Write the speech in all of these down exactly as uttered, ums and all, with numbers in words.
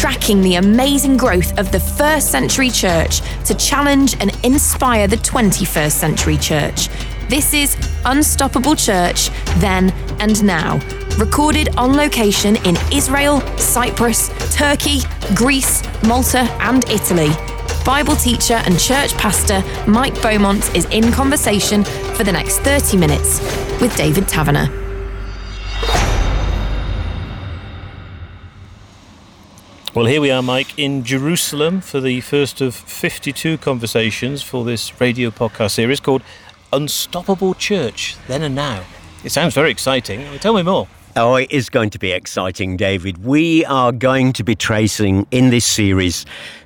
tracking the amazing growth of the first century church to challenge and inspire the twenty-first century church. This is Unstoppable Church, Then and Now, recorded on location in Israel, Cyprus, Turkey, Greece, Malta, and Italy. Bible teacher and church pastor Mike Beaumont is in conversation for the next thirty minutes with David Taverner. Well, here we are, Mike, in Jerusalem for the first of fifty-two conversations for this radio podcast series called Unstoppable Church, Then and Now. It sounds very exciting. Tell me more. Oh, it is going to be exciting, David. We are going to be tracing in this series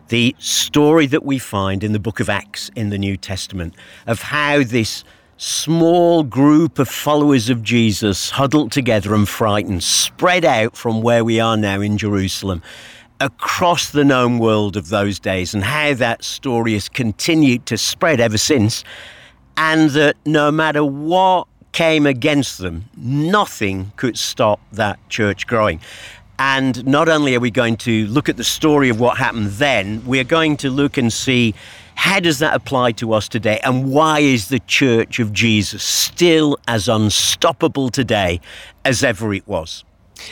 the story that we find in the book of Acts in the New Testament of how this small group of followers of Jesus, huddled together and frightened, spread out from where we are now in Jerusalem across the known world of those days, and how that story has continued to spread ever since, and that no matter what came against them, nothing could stop that church growing. And not only are we going to look at the story of what happened then, we are going to look and see how does that apply to us today, and why is the Church of Jesus still as unstoppable today as ever it was?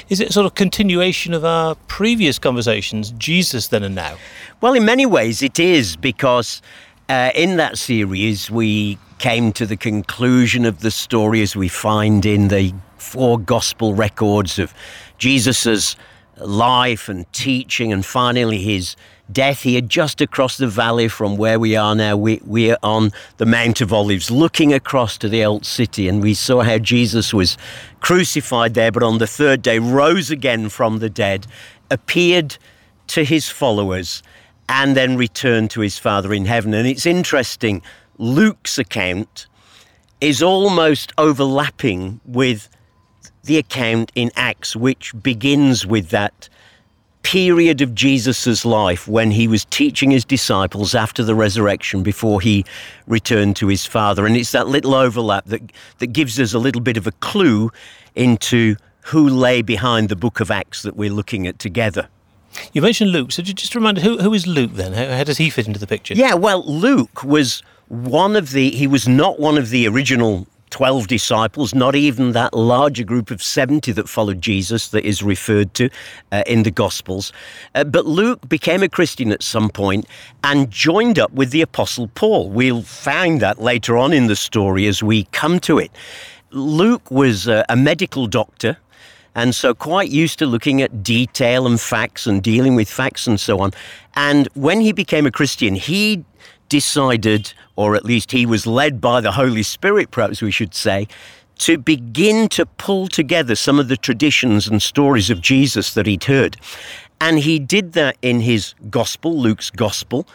Is it sort of continuation of our previous conversations, Jesus Then and Now? Well, in many ways it is, because uh, in that series we came to the conclusion of the story as we find in the four gospel records of Jesus's life and teaching, and finally his death here just across the valley from where we are now. We, we are on the Mount of Olives, looking across to the old city, and we saw how Jesus was crucified there, but on the third day rose again from the dead, appeared to his followers, and then returned to his Father in heaven. And it's interesting, Luke's account is almost overlapping with the account in Acts, which begins with that period of Jesus's life when he was teaching his disciples after the resurrection before he returned to his Father. And it's that little overlap that that gives us a little bit of a clue into who lay behind the book of Acts that we're looking at together. You mentioned Luke, so just remind us, who, who is Luke then? How, how does he fit into the picture? Yeah, well, Luke was one of the, he was not one of the original twelve disciples, not even that larger group of seventy that followed Jesus that is referred to uh, in the Gospels. Uh, but Luke became a Christian at some point and joined up with the Apostle Paul. We'll find that later on in the story as we come to it. Luke was a, a medical doctor, and so quite used to looking at detail and facts and dealing with facts and so on. And when he became a Christian, he decided, or at least he was led by the Holy Spirit, perhaps we should say, to begin to pull together some of the traditions and stories of Jesus that he'd heard. And he did that in his gospel, Luke's gospel,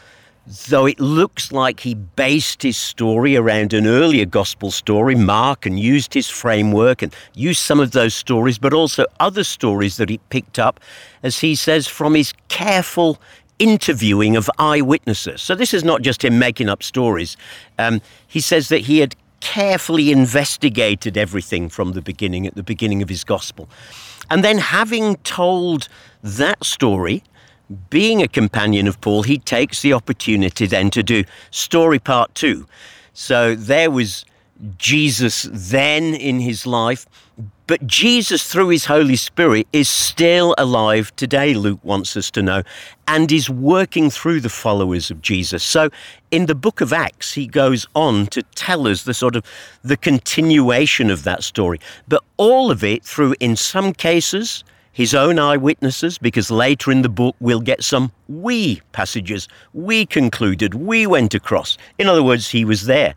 though it looks like he based his story around an earlier gospel story, Mark, and used his framework and used some of those stories, but also other stories that he picked up, as he says, from his careful interviewing of eyewitnesses. So this is not just him making up stories. Um, he says that he had carefully investigated everything from the beginning, at the beginning of his gospel. And then, having told that story, being a companion of Paul, he takes the opportunity then to do story part two. So there was Jesus then in his life, but Jesus through his Holy Spirit is still alive today, Luke wants us to know, and is working through the followers of Jesus. So in the book of Acts, he goes on to tell us the sort of the continuation of that story, but all of it through, in some cases, his own eyewitnesses, because later in the book we'll get some we passages. We concluded, we went across. In other words, he was there.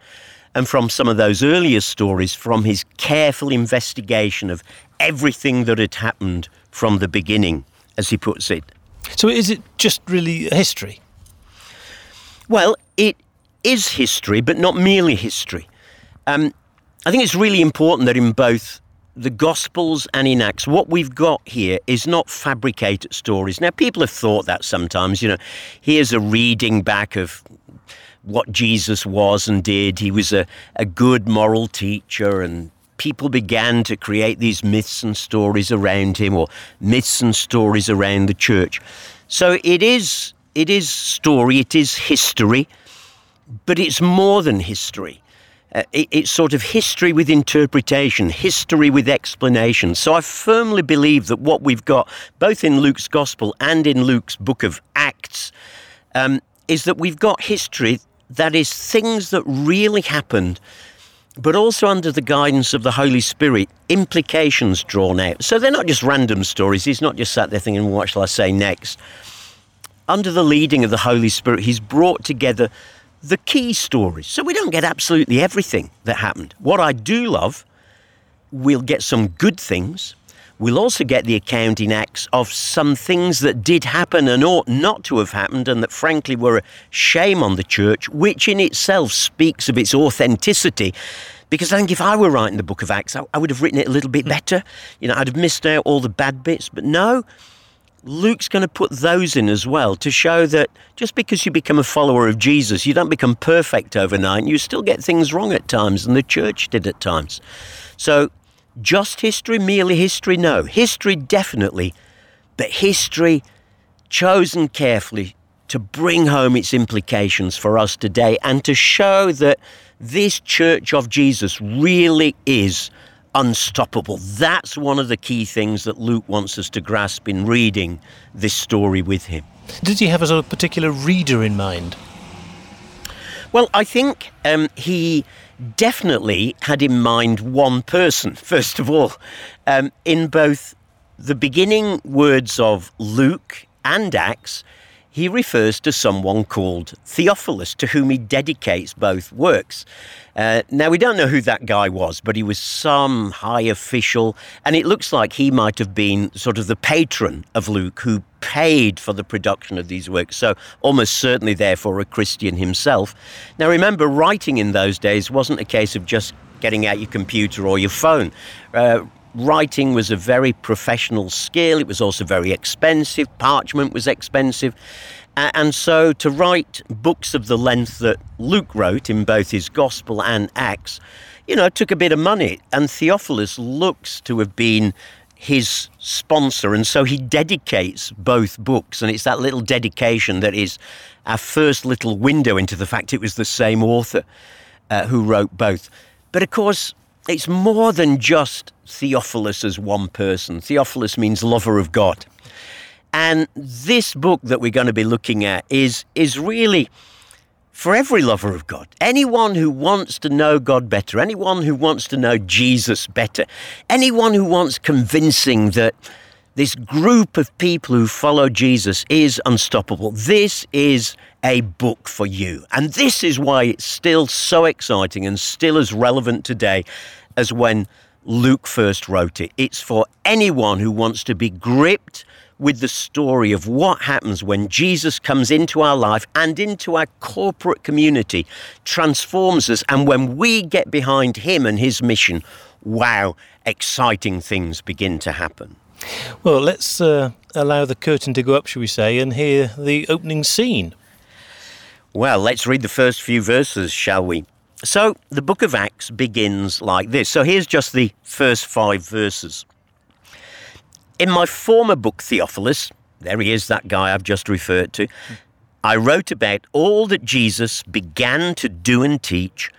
And from some of those earlier stories, from his careful investigation of everything that had happened from the beginning, as he puts it. So is it just really history? Well, it is history, but not merely history. Um, I think it's really important that in both the Gospels and in Acts, what we've got here is not fabricated stories. Now, people have thought that sometimes, you know, here's a reading back of what Jesus was and did. He was a, a good moral teacher, and people began to create these myths and stories around him, or myths and stories around the church. So it is, it is story, it is history, but it's more than history. Uh, it, it's sort of history with interpretation, history with explanation. So I firmly believe that what we've got, both in Luke's Gospel and in Luke's book of Acts, um, is that we've got history that is things that really happened, but also under the guidance of the Holy Spirit, implications drawn out. So they're not just random stories. He's not just sat there thinking, what shall I say next? Under the leading of the Holy Spirit, he's brought together the key stories. So we don't get absolutely everything that happened. What I do love, we'll get some good things. We'll also get the account in Acts of some things that did happen and ought not to have happened, and that frankly were a shame on the church, which in itself speaks of its authenticity. Because I think if I were writing the book of Acts, I, I would have written it a little bit better. You know, I'd have missed out all the bad bits. But no, Luke's going to put those in as well to show that just because you become a follower of Jesus, you don't become perfect overnight. You still get things wrong at times, and the church did at times. So just history, merely history? No. History, definitely. But history chosen carefully to bring home its implications for us today and to show that this church of Jesus really is unstoppable. That's one of the key things that Luke wants us to grasp in reading this story with him. Did he have a sort of particular reader in mind? Well, I think um, he definitely had in mind one person, first of all, um, in both the beginning words of Luke and Acts. He refers to someone called Theophilus, to whom he dedicates both works. Uh, now, we don't know who that guy was, but he was some high official, and it looks like he might have been sort of the patron of Luke, who paid for the production of these works, so almost certainly, therefore, a Christian himself. Now, remember, writing in those days wasn't a case of just getting out your computer or your phone. Uh, Writing was a very professional skill. It was also very expensive. Parchment was expensive. Uh, and so to write books of the length that Luke wrote in both his Gospel and Acts, you know, took a bit of money. And Theophilus looks to have been his sponsor. And so he dedicates both books. And it's that little dedication that is our first little window into the fact it was the same author uh, who wrote both. But of course, it's more than just Theophilus as one person. Theophilus means lover of God. And this book that we're going to be looking at is, is really for every lover of God. Anyone who wants to know God better, anyone who wants to know Jesus better, anyone who wants convincing that this group of people who follow Jesus is unstoppable. This is a book for you. And this is why it's still so exciting and still as relevant today as when Luke first wrote it. It's for anyone who wants to be gripped with the story of what happens when Jesus comes into our life and into our corporate community, transforms us, and when we get behind him and his mission, wow, exciting things begin to happen. Well, let's uh, allow the curtain to go up, shall we say, and hear the opening scene. Well, let's read the first few verses, shall we? So, the book of Acts begins like this. So, here's just the first five verses. In my former book, Theophilus, there he is, that guy I've just referred to, I wrote about all that Jesus began to do and teach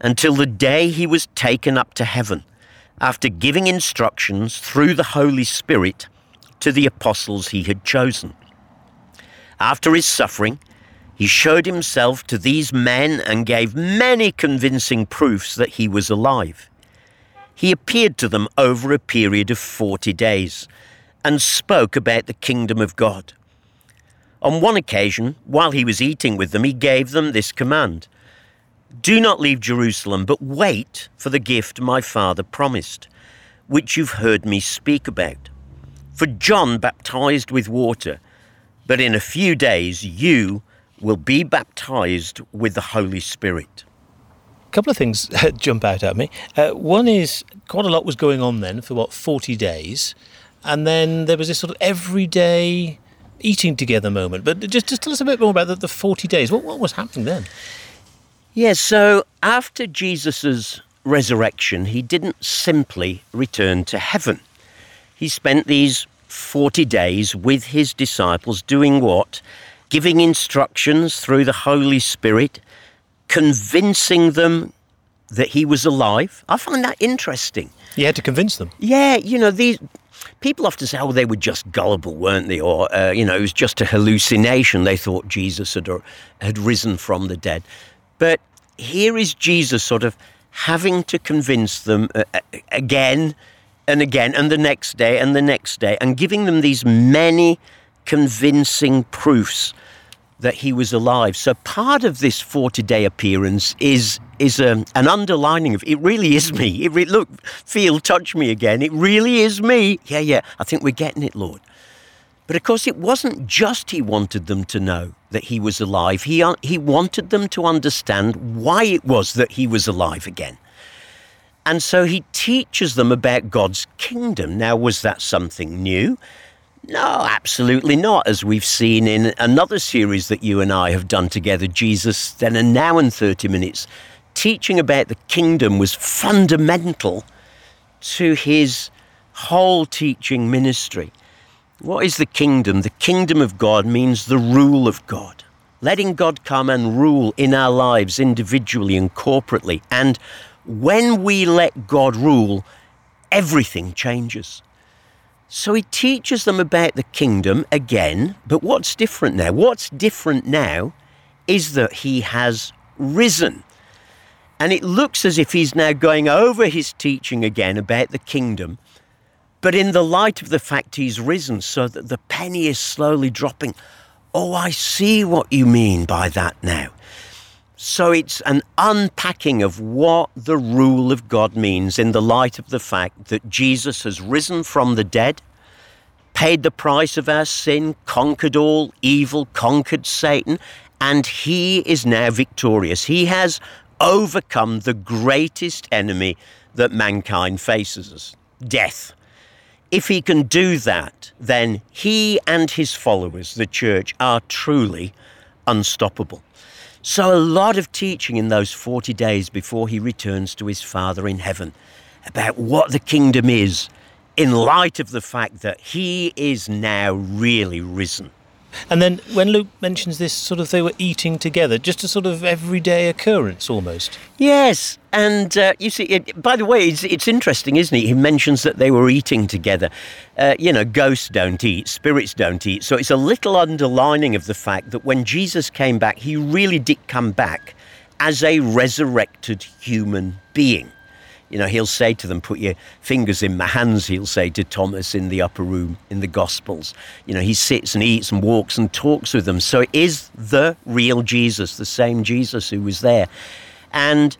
until the day he was taken up to heaven, after giving instructions through the Holy Spirit to the apostles he had chosen. After his suffering, he showed himself to these men and gave many convincing proofs that he was alive. He appeared to them over a period of forty days and spoke about the kingdom of God. On one occasion, while he was eating with them, he gave them this command: do not leave Jerusalem, but wait for the gift my Father promised, which you've heard me speak about. For John baptized with water, but in a few days you will be baptized with the Holy Spirit. A couple of things jump out at me. Uh, one is quite a lot was going on then for, what, forty days, and then there was this sort of everyday eating together moment. But just, just tell us a bit more about the, the forty days. What, what was happening then? Yes, so after Jesus' resurrection, he didn't simply return to heaven. He spent these forty days with his disciples, doing what? Giving instructions through the Holy Spirit, convincing them that he was alive. I find that interesting. You had to convince them. Yeah, you know, these people often say, oh, they were just gullible, weren't they? Or, uh, you know, it was just a hallucination. They thought Jesus had, had risen from the dead. But here is Jesus sort of having to convince them uh, again and again and the next day and the next day, and giving them these many convincing proofs that he was alive. So part of this forty-day appearance is is um, an underlining of, it really is me. It re- look, feel, touch me again. It really is me. Yeah, yeah, I think we're getting it, Lord. But of course, it wasn't just he wanted them to know that he was alive. He, uh, he wanted them to understand why it was that he was alive again. And so he teaches them about God's kingdom. Now, was that something new? No, absolutely not. As we've seen in another series that you and I have done together, Jesus, Then and Now in thirty minutes, teaching about the kingdom was fundamental to his whole teaching ministry. What is the kingdom? The kingdom of God means the rule of God, letting God come and rule in our lives individually and corporately. And when we let God rule, everything changes. So he teaches them about the kingdom again, but what's different now? What's different now is that he has risen. And it looks as if he's now going over his teaching again about the kingdom, but in the light of the fact he's risen, so that the penny is slowly dropping. Oh, I see what you mean by that now. So it's an unpacking of what the rule of God means in the light of the fact that Jesus has risen from the dead, paid the price of our sin, conquered all evil, conquered Satan, and he is now victorious. He has overcome the greatest enemy that mankind faces, death. If he can do that, then he and his followers, the church, are truly unstoppable. So a lot of teaching in those forty days before he returns to his Father in heaven about what the kingdom is in light of the fact that he is now really risen. And then when Luke mentions this sort of they were eating together, just a sort of everyday occurrence almost. Yes, and uh, you see, it, by the way, it's, it's interesting, isn't it? He mentions that they were eating together. Uh, you know, ghosts don't eat, spirits don't eat. So it's a little underlining of the fact that when Jesus came back, he really did come back as a resurrected human being. You know, he'll say to them, put your fingers in my hands, he'll say to Thomas in the upper room in the Gospels. You know, he sits and eats and walks and talks with them. So it is the real Jesus, the same Jesus who was there. And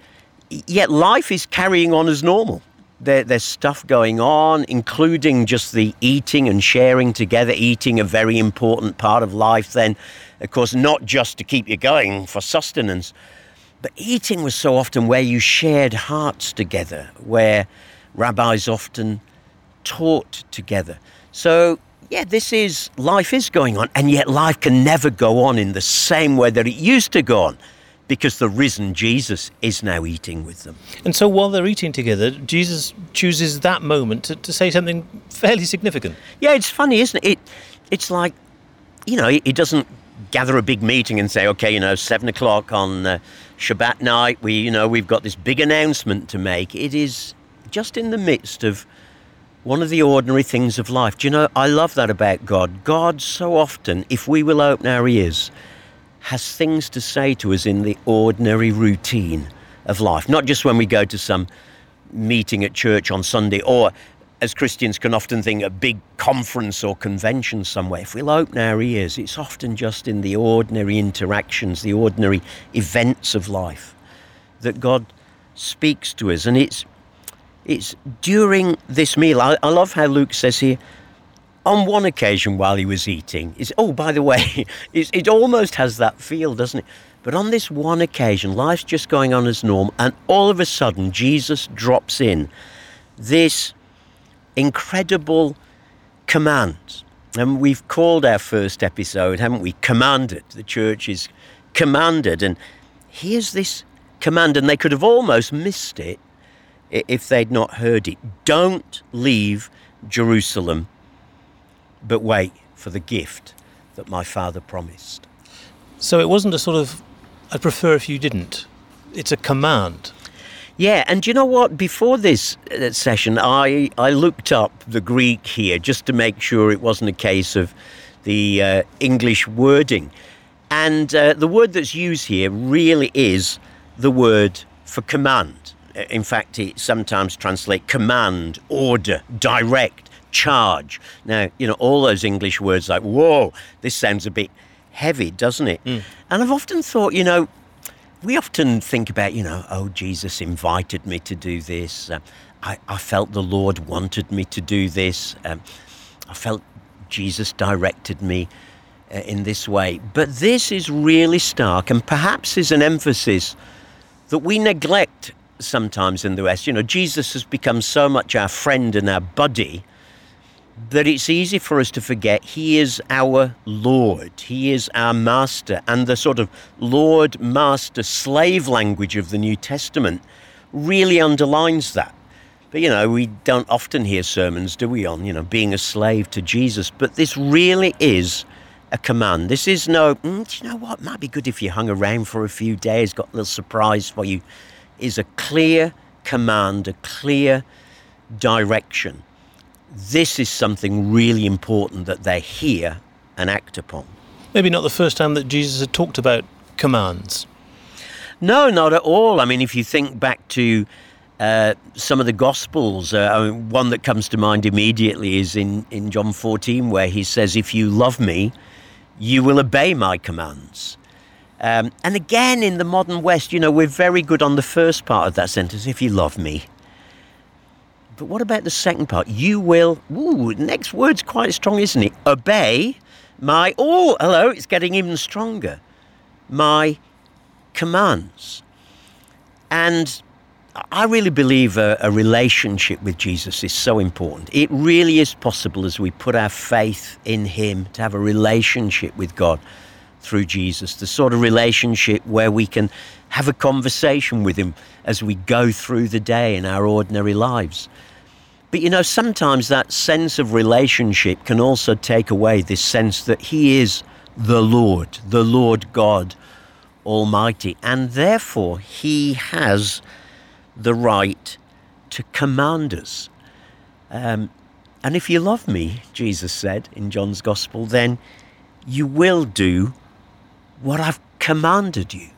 yet life is carrying on as normal. There, there's stuff going on, including just the eating and sharing together, eating a very important part of life then, of course, not just to keep you going for sustenance. But eating was so often where you shared hearts together, where rabbis often taught together. So, yeah, this is, life is going on, and yet life can never go on in the same way that it used to go on, because the risen Jesus is now eating with them. And so while they're eating together, Jesus chooses that moment to, to say something fairly significant. Yeah, it's funny, isn't it? it it's like, you know, he doesn't gather a big meeting and say, okay, you know, seven o'clock on uh, Shabbat night, we, you know, we've got this big announcement to make. It is just in the midst of one of the ordinary things of life. Do you know, I love that about God. God so often, if we will open our ears, has things to say to us in the ordinary routine of life. Not just when we go to some meeting at church on Sunday, or as Christians can often think, a big conference or convention somewhere. If we'll open our ears, it's often just in the ordinary interactions, the ordinary events of life that God speaks to us. And it's it's during this meal. I, I love how Luke says here, on one occasion while he was eating, it's, oh, by the way, it's, it almost has that feel, doesn't it? But on this one occasion, life's just going on as normal, and all of a sudden, Jesus drops in this incredible command. And we've called our first episode, haven't we, commanded. The church is commanded. And here's this command, and they could have almost missed it if they'd not heard it. Don't leave Jerusalem, but wait for the gift that my Father promised. So it wasn't a sort of, I'd prefer if you didn't. It's a command. Yeah, and you know what? Before this session, I, I looked up the Greek here just to make sure it wasn't a case of the uh, English wording. And uh, the word that's used here really is the word for command. In fact, it sometimes translates command, order, direct, charge. Now, you know, all those English words like, whoa, this sounds a bit heavy, doesn't it? Mm. And I've often thought, you know, we often think about, you know, oh, Jesus invited me to do this. Uh, I, I felt the Lord wanted me to do this. Um, I felt Jesus directed me uh, in this way. But this is really stark, and perhaps is an emphasis that we neglect sometimes in the West. You know, Jesus has become so much our friend and our buddy that it's easy for us to forget he is our Lord, he is our master, and the sort of Lord, master, slave language of the New Testament really underlines that. But, you know, we don't often hear sermons, do we, on, you know, being a slave to Jesus, but this really is a command. This is no, mm, do you know what, might be good if you hung around for a few days, got a little surprise for you. Is a clear command, a clear direction. This is something really important that they hear and act upon. Maybe not the first time that Jesus had talked about commands. No, not at all. I mean, if you think back to uh, some of the Gospels, uh, I mean, one that comes to mind immediately is in, in John fourteen, where he says, if you love me, you will obey my commands. Um, and again, in the modern West, you know, we're very good on the first part of that sentence, if you love me. But what about the second part? You will, ooh, the next word's quite strong, isn't it? Obey my, oh, hello, it's getting even stronger. My commands. And I really believe a, a relationship with Jesus is so important. It really is possible as we put our faith in him to have a relationship with God through Jesus, the sort of relationship where we can have a conversation with him as we go through the day in our ordinary lives. But, you know, sometimes that sense of relationship can also take away this sense that he is the Lord, the Lord God Almighty, and therefore he has the right to command us. Um, and if you love me, Jesus said in John's Gospel, then you will do what I've commanded you.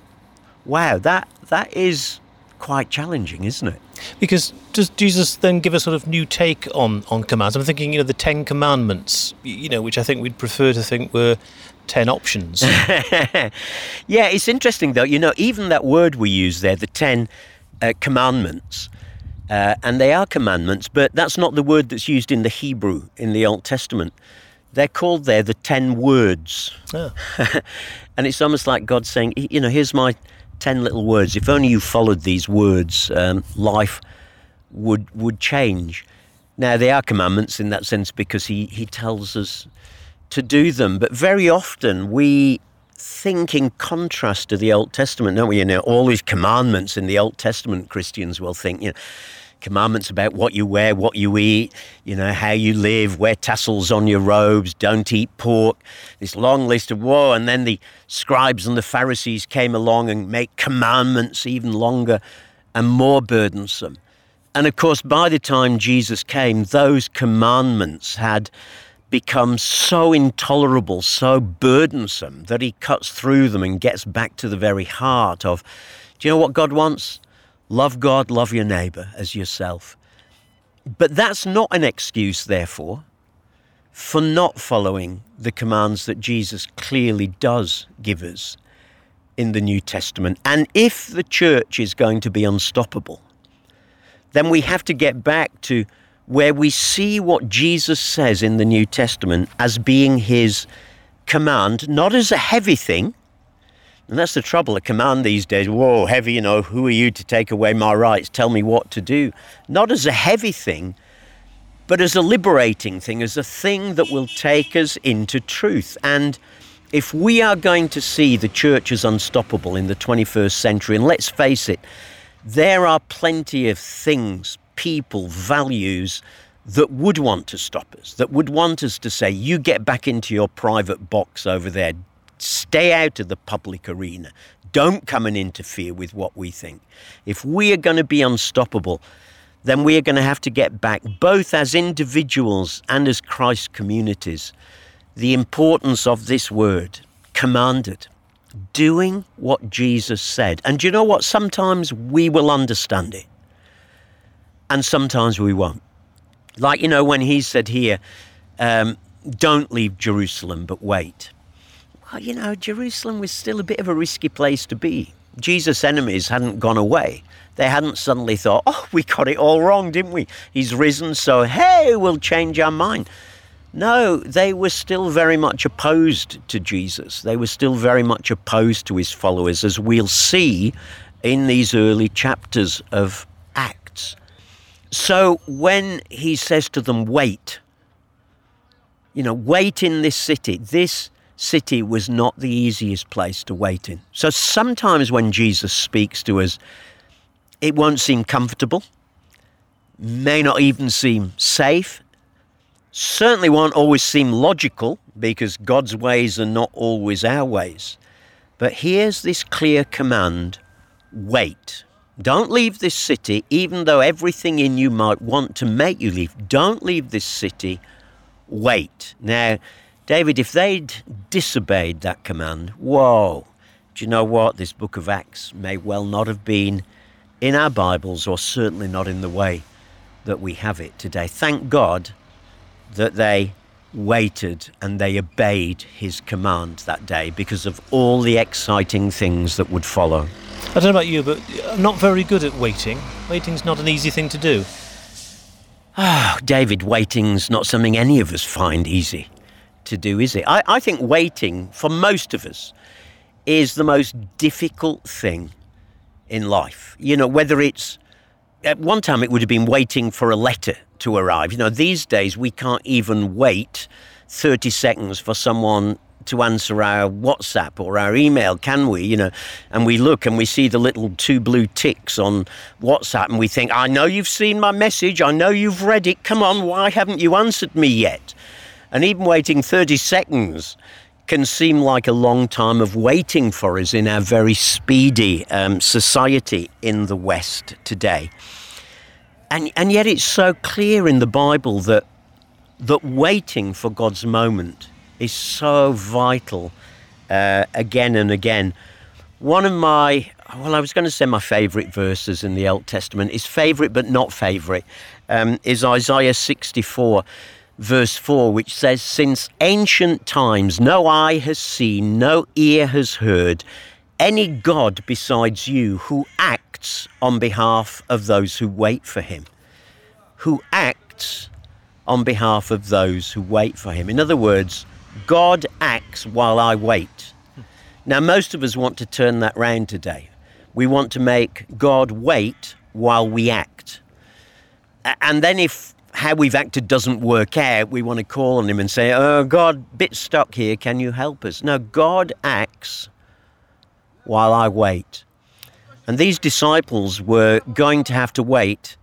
Wow, that that is quite challenging, isn't it? Because does Jesus then give a sort of new take on, on commands? I'm thinking, you know, the Ten Commandments, you know, which I think we'd prefer to think were ten options. Yeah, it's interesting, though. You know, even that word we use there, the Ten uh, Commandments, uh, and they are commandments, but that's not the word that's used in the Hebrew in the Old Testament. They're called there the Ten Words. Oh. And it's almost like God saying, you know, here's my ten little words. If only you followed these words, um, life would would change. Now, they are commandments in that sense because he, he tells us to do them. But very often we think in contrast to the Old Testament, don't we? You know, all these commandments in the Old Testament, Christians will think, you know, commandments about what you wear, what you eat, you know, how you live, wear tassels on your robes, don't eat pork, this long list of woe. And then the scribes and the Pharisees came along and make commandments even longer and more burdensome. And of course, by the time Jesus came, those commandments had become so intolerable, so burdensome, that he cuts through them and gets back to the very heart of, do you know what God wants? Love God, love your neighbour as yourself. But that's not an excuse, therefore, for not following the commands that Jesus clearly does give us in the New Testament. And if the church is going to be unstoppable, then we have to get back to where we see what Jesus says in the New Testament as being his command, not as a heavy thing. And that's the trouble, a command these days, whoa, heavy, you know, who are you to take away my rights? Tell me what to do. Not as a heavy thing, but as a liberating thing, as a thing that will take us into truth. And if we are going to see the church as unstoppable in the twenty-first century, and let's face it, there are plenty of things, people, values that would want to stop us, that would want us to say, you get back into your private box over there, stay out of the public arena, don't come and interfere with what we think. If we are going to be unstoppable, then we are going to have to get back, both as individuals and as Christ communities, the importance of this word, commanded, doing what Jesus said. And you know what? Sometimes we will understand it, and sometimes we won't. Like, you know, when he said here, um, don't leave Jerusalem, but wait. Well, you know, Jerusalem was still a bit of a risky place to be. Jesus' enemies hadn't gone away. They hadn't suddenly thought, oh, we got it all wrong, didn't we? He's risen, so hey, we'll change our mind. No, they were still very much opposed to Jesus. They were still very much opposed to his followers, as we'll see in these early chapters of Acts. So when he says to them, wait, you know, wait in this city. This city was not the easiest place to wait in. So sometimes when Jesus speaks to us, it won't seem comfortable, may not even seem safe, certainly won't always seem logical, because God's ways are not always our ways. But here's this clear command, wait. Don't leave this city, even though everything in you might want to make you leave. Don't leave this city, wait. Now, David, if they'd disobeyed that command, whoa, do you know what? This book of Acts may well not have been in our Bibles, or certainly not in the way that we have it today. Thank God that they waited and they obeyed his command that day, because of all the exciting things that would follow. I don't know about you, but I'm not very good at waiting. Waiting's not an easy thing to do. Oh, David, waiting's not something any of us find easy to do, is it? I, I think waiting, for most of us, is the most difficult thing in life. You know, whether it's, at one time it would have been waiting for a letter to arrive. You know, these days we can't even wait thirty seconds for someone to answer our WhatsApp or our email, can we? You know, and we look and we see the little two blue ticks on WhatsApp and we think, I know you've seen my message, I know you've read it, come on, why haven't you answered me yet? And even waiting thirty seconds can seem like a long time of waiting for us in our very speedy um, society in the West today. And and yet it's so clear in the Bible that that waiting for God's moment is so vital, uh, again and again. One of my, well, I was going to say my favourite verses in the Old Testament, is favourite but not favourite, um, is Isaiah sixty-four, verse four, which says, since ancient times no eye has seen, no ear has heard, any God besides you who acts on behalf of those who wait for him, who acts on behalf of those who wait for him. In other words, God acts while I wait. Now, most of us want to turn that round today. We want to make God wait while we act. And then if how we've acted doesn't work out, we want to call on him and say, oh, God, bit stuck here, can you help us? No, God acts while I wait. And these disciples were going to have to wait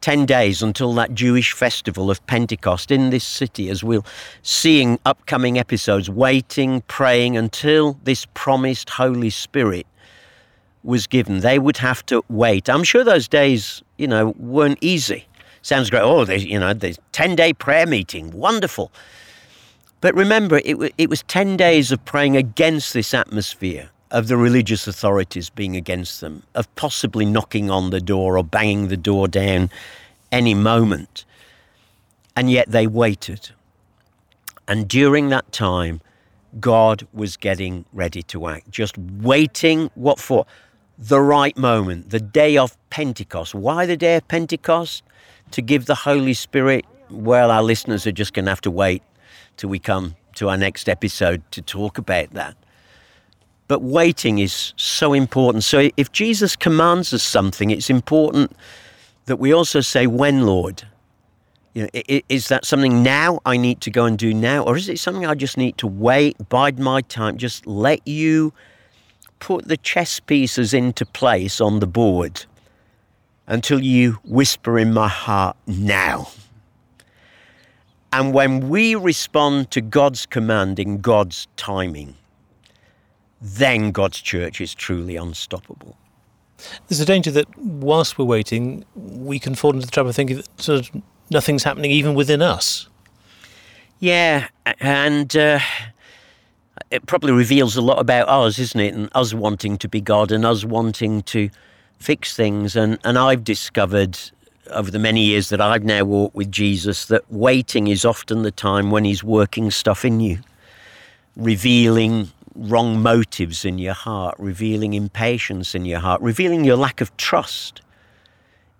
ten days until that Jewish festival of Pentecost in this city, as we'll see in upcoming episodes, waiting, praying until this promised Holy Spirit was given. They would have to wait. I'm sure those days, you know, weren't easy. Sounds great. Oh, there's, you know, there's ten-day prayer meeting. Wonderful. But remember, it, w- it was ten days of praying against this atmosphere, of the religious authorities being against them, of possibly knocking on the door or banging the door down any moment. And yet they waited. And during that time, God was getting ready to act. Just waiting, what for? The right moment, the day of Pentecost. Why the day of Pentecost? To give the Holy Spirit, well, our listeners are just going to have to wait till we come to our next episode to talk about that. But waiting is so important. So if Jesus commands us something, it's important that we also say, when, Lord? You know, is that something now I need to go and do now? Or is it something I just need to wait, bide my time, just let you put the chess pieces into place on the board until you whisper in my heart now? and when we respond to God's command in God's timing, then God's church is truly unstoppable. There's a danger that whilst we're waiting, we can fall into the trouble of thinking that sort of nothing's happening even within us. Yeah, and uh, it probably reveals a lot about us, isn't it? And us wanting to be God and us wanting to fix things. And, and I've discovered over the many years that I've now walked with Jesus that waiting is often the time when he's working stuff in you, revealing wrong motives in your heart, revealing impatience in your heart, revealing your lack of trust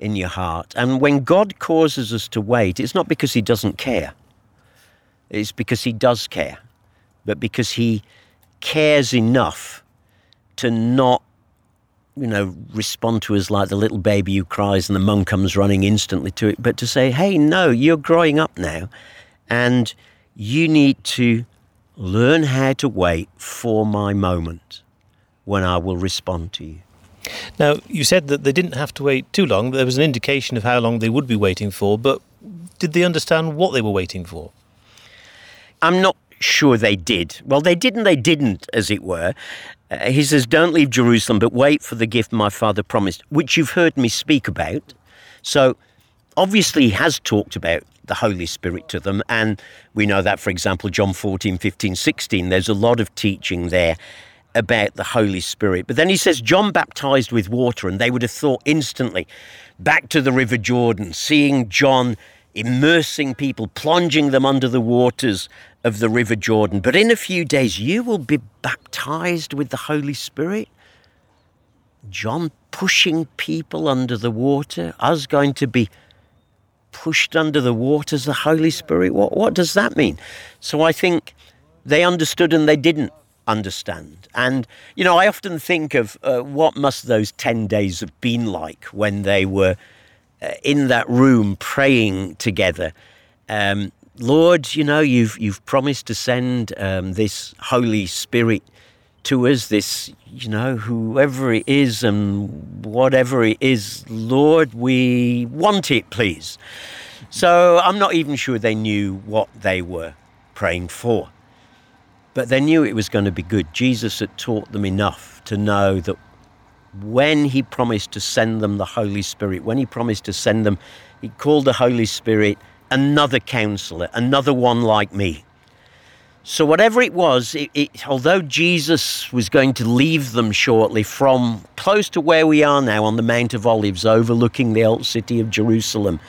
in your heart. And when God causes us to wait, it's not because he doesn't care. It's because he does care, but because he cares enough to not, you know, respond to us like the little baby who cries and the mum comes running instantly to it, but to say, hey, no, you're growing up now and you need to learn how to wait for my moment when I will respond to you. Now, you said that they didn't have to wait too long. There was an indication of how long they would be waiting for, but did they understand what they were waiting for? I'm not sure they did. Well, they did and they didn't, as it were. Uh, he says, don't leave Jerusalem, but wait for the gift my father promised, which you've heard me speak about. So obviously he has talked about the Holy Spirit to them. And we know that, for example, John fourteen, fifteen, sixteen, there's a lot of teaching there about the Holy Spirit. But then he says, John baptized with water, and they would have thought instantly back to the River Jordan, seeing John immersing people, plunging them under the waters of the River Jordan. But in a few days, you will be baptized with the Holy Spirit. John pushing people under the water, us going to be pushed under the waters, the Holy Spirit. What what does that mean? So I think they understood and they didn't understand. And, you know, I often think of uh, what must those ten days have been like when they were uh, in that room praying together. Um, Lord, you know, you've, you've promised to send um, this Holy Spirit to us, this, you know, whoever it is and whatever it is, Lord, we want it, please. So I'm not even sure they knew what they were praying for, but they knew it was going to be good. Jesus had taught them enough to know that when he promised to send them the Holy Spirit, when he promised to send them, he called the Holy Spirit another counselor, another one like me. So whatever it was, it, it, although Jesus was going to leave them shortly from close to where we are now on the Mount of Olives, overlooking the old city of Jerusalem,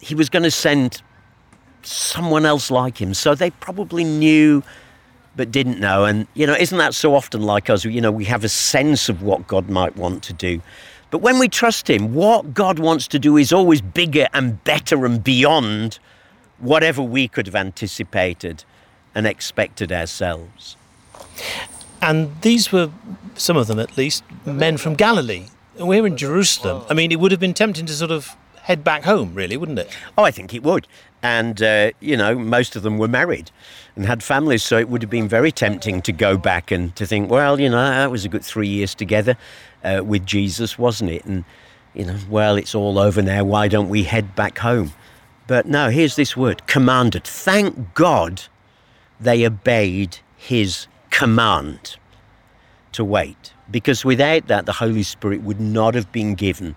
he was going to send someone else like him. So they probably knew, but didn't know. And, you know, isn't that so often like us? You know, we have a sense of what God might want to do. But when we trust him, what God wants to do is always bigger and better and beyond whatever we could have anticipated and expected ourselves. And these were, some of them at least, men from Galilee. And we're in Jerusalem. I mean, it would have been tempting to sort of head back home, really, wouldn't it? Oh, I think it would. And, uh, you know, most of them were married and had families, so it would have been very tempting to go back and to think, well, you know, that was a good three years together uh, with Jesus, wasn't it? And, you know, well, it's all over now, why don't we head back home? But no, here's this word, commanded. Thank God they obeyed his command to wait, because without that, the Holy Spirit would not have been given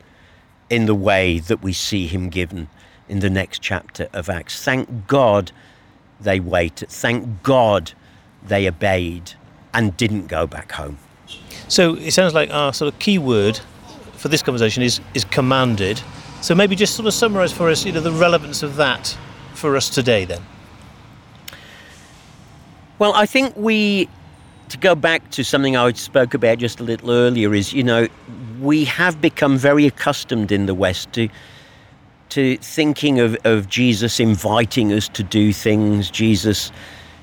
in the way that we see him given in the next chapter of Acts. Thank God they waited. Thank God they obeyed and didn't go back home. So it sounds like our sort of key word for this conversation is is commanded. So maybe just sort of summarise for us, you know, the relevance of that for us today then. Well, I think we, to go back to something I spoke about just a little earlier, is, you know, we have become very accustomed in the West to to thinking of, of Jesus inviting us to do things, Jesus,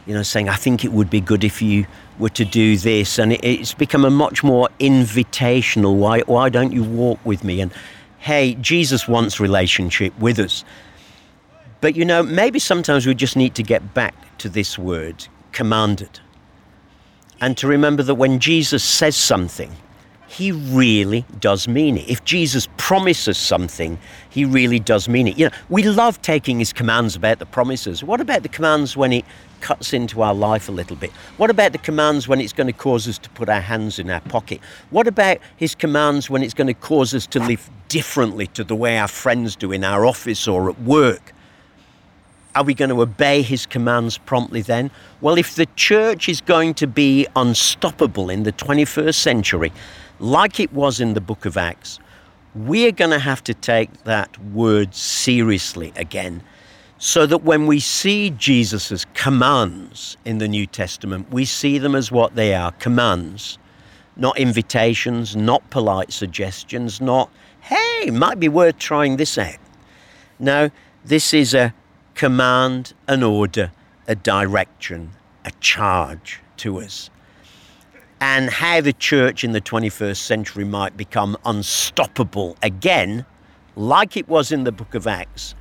you know, saying, I think it would be good if you were to do this. And it, it's become a much more invitational, why, why don't you walk with me? And, hey, Jesus wants relationship with us. But, you know, maybe sometimes we just need to get back to this word, commanded, and to remember that when Jesus says something, he really does mean it. If Jesus promises something, he really does mean it. You know, we love taking his commands about the promises. What about the commands when it cuts into our life a little bit? What about the commands when it's going to cause us to put our hands in our pocket? What about his commands when it's going to cause us to live differently to the way our friends do in our office or at work? Are we going to obey his commands promptly then? Well, if the church is going to be unstoppable in the twenty-first century, like it was in the book of Acts, we're going to have to take that word seriously again, so that when we see Jesus's commands in the New Testament, we see them as what they are, commands, not invitations, not polite suggestions, not, hey, might be worth trying this out. No, this is a command, an order, a direction, a charge to us. And how the church in the twenty-first century might become unstoppable again, like it was in the book of Acts,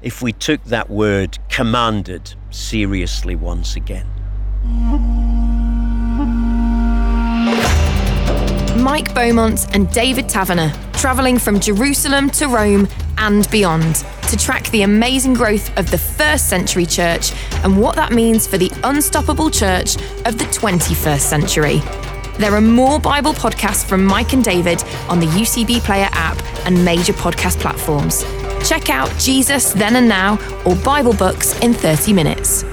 if we took that word commanded seriously once again. Mike Beaumont and David Taverner, travelling from Jerusalem to Rome and beyond to track the amazing growth of the first century church and what that means for the unstoppable church of the twenty-first century. There are more Bible podcasts from Mike and David on the U C B Player app and major podcast platforms. Check out Jesus Then and Now or Bible Books in thirty minutes.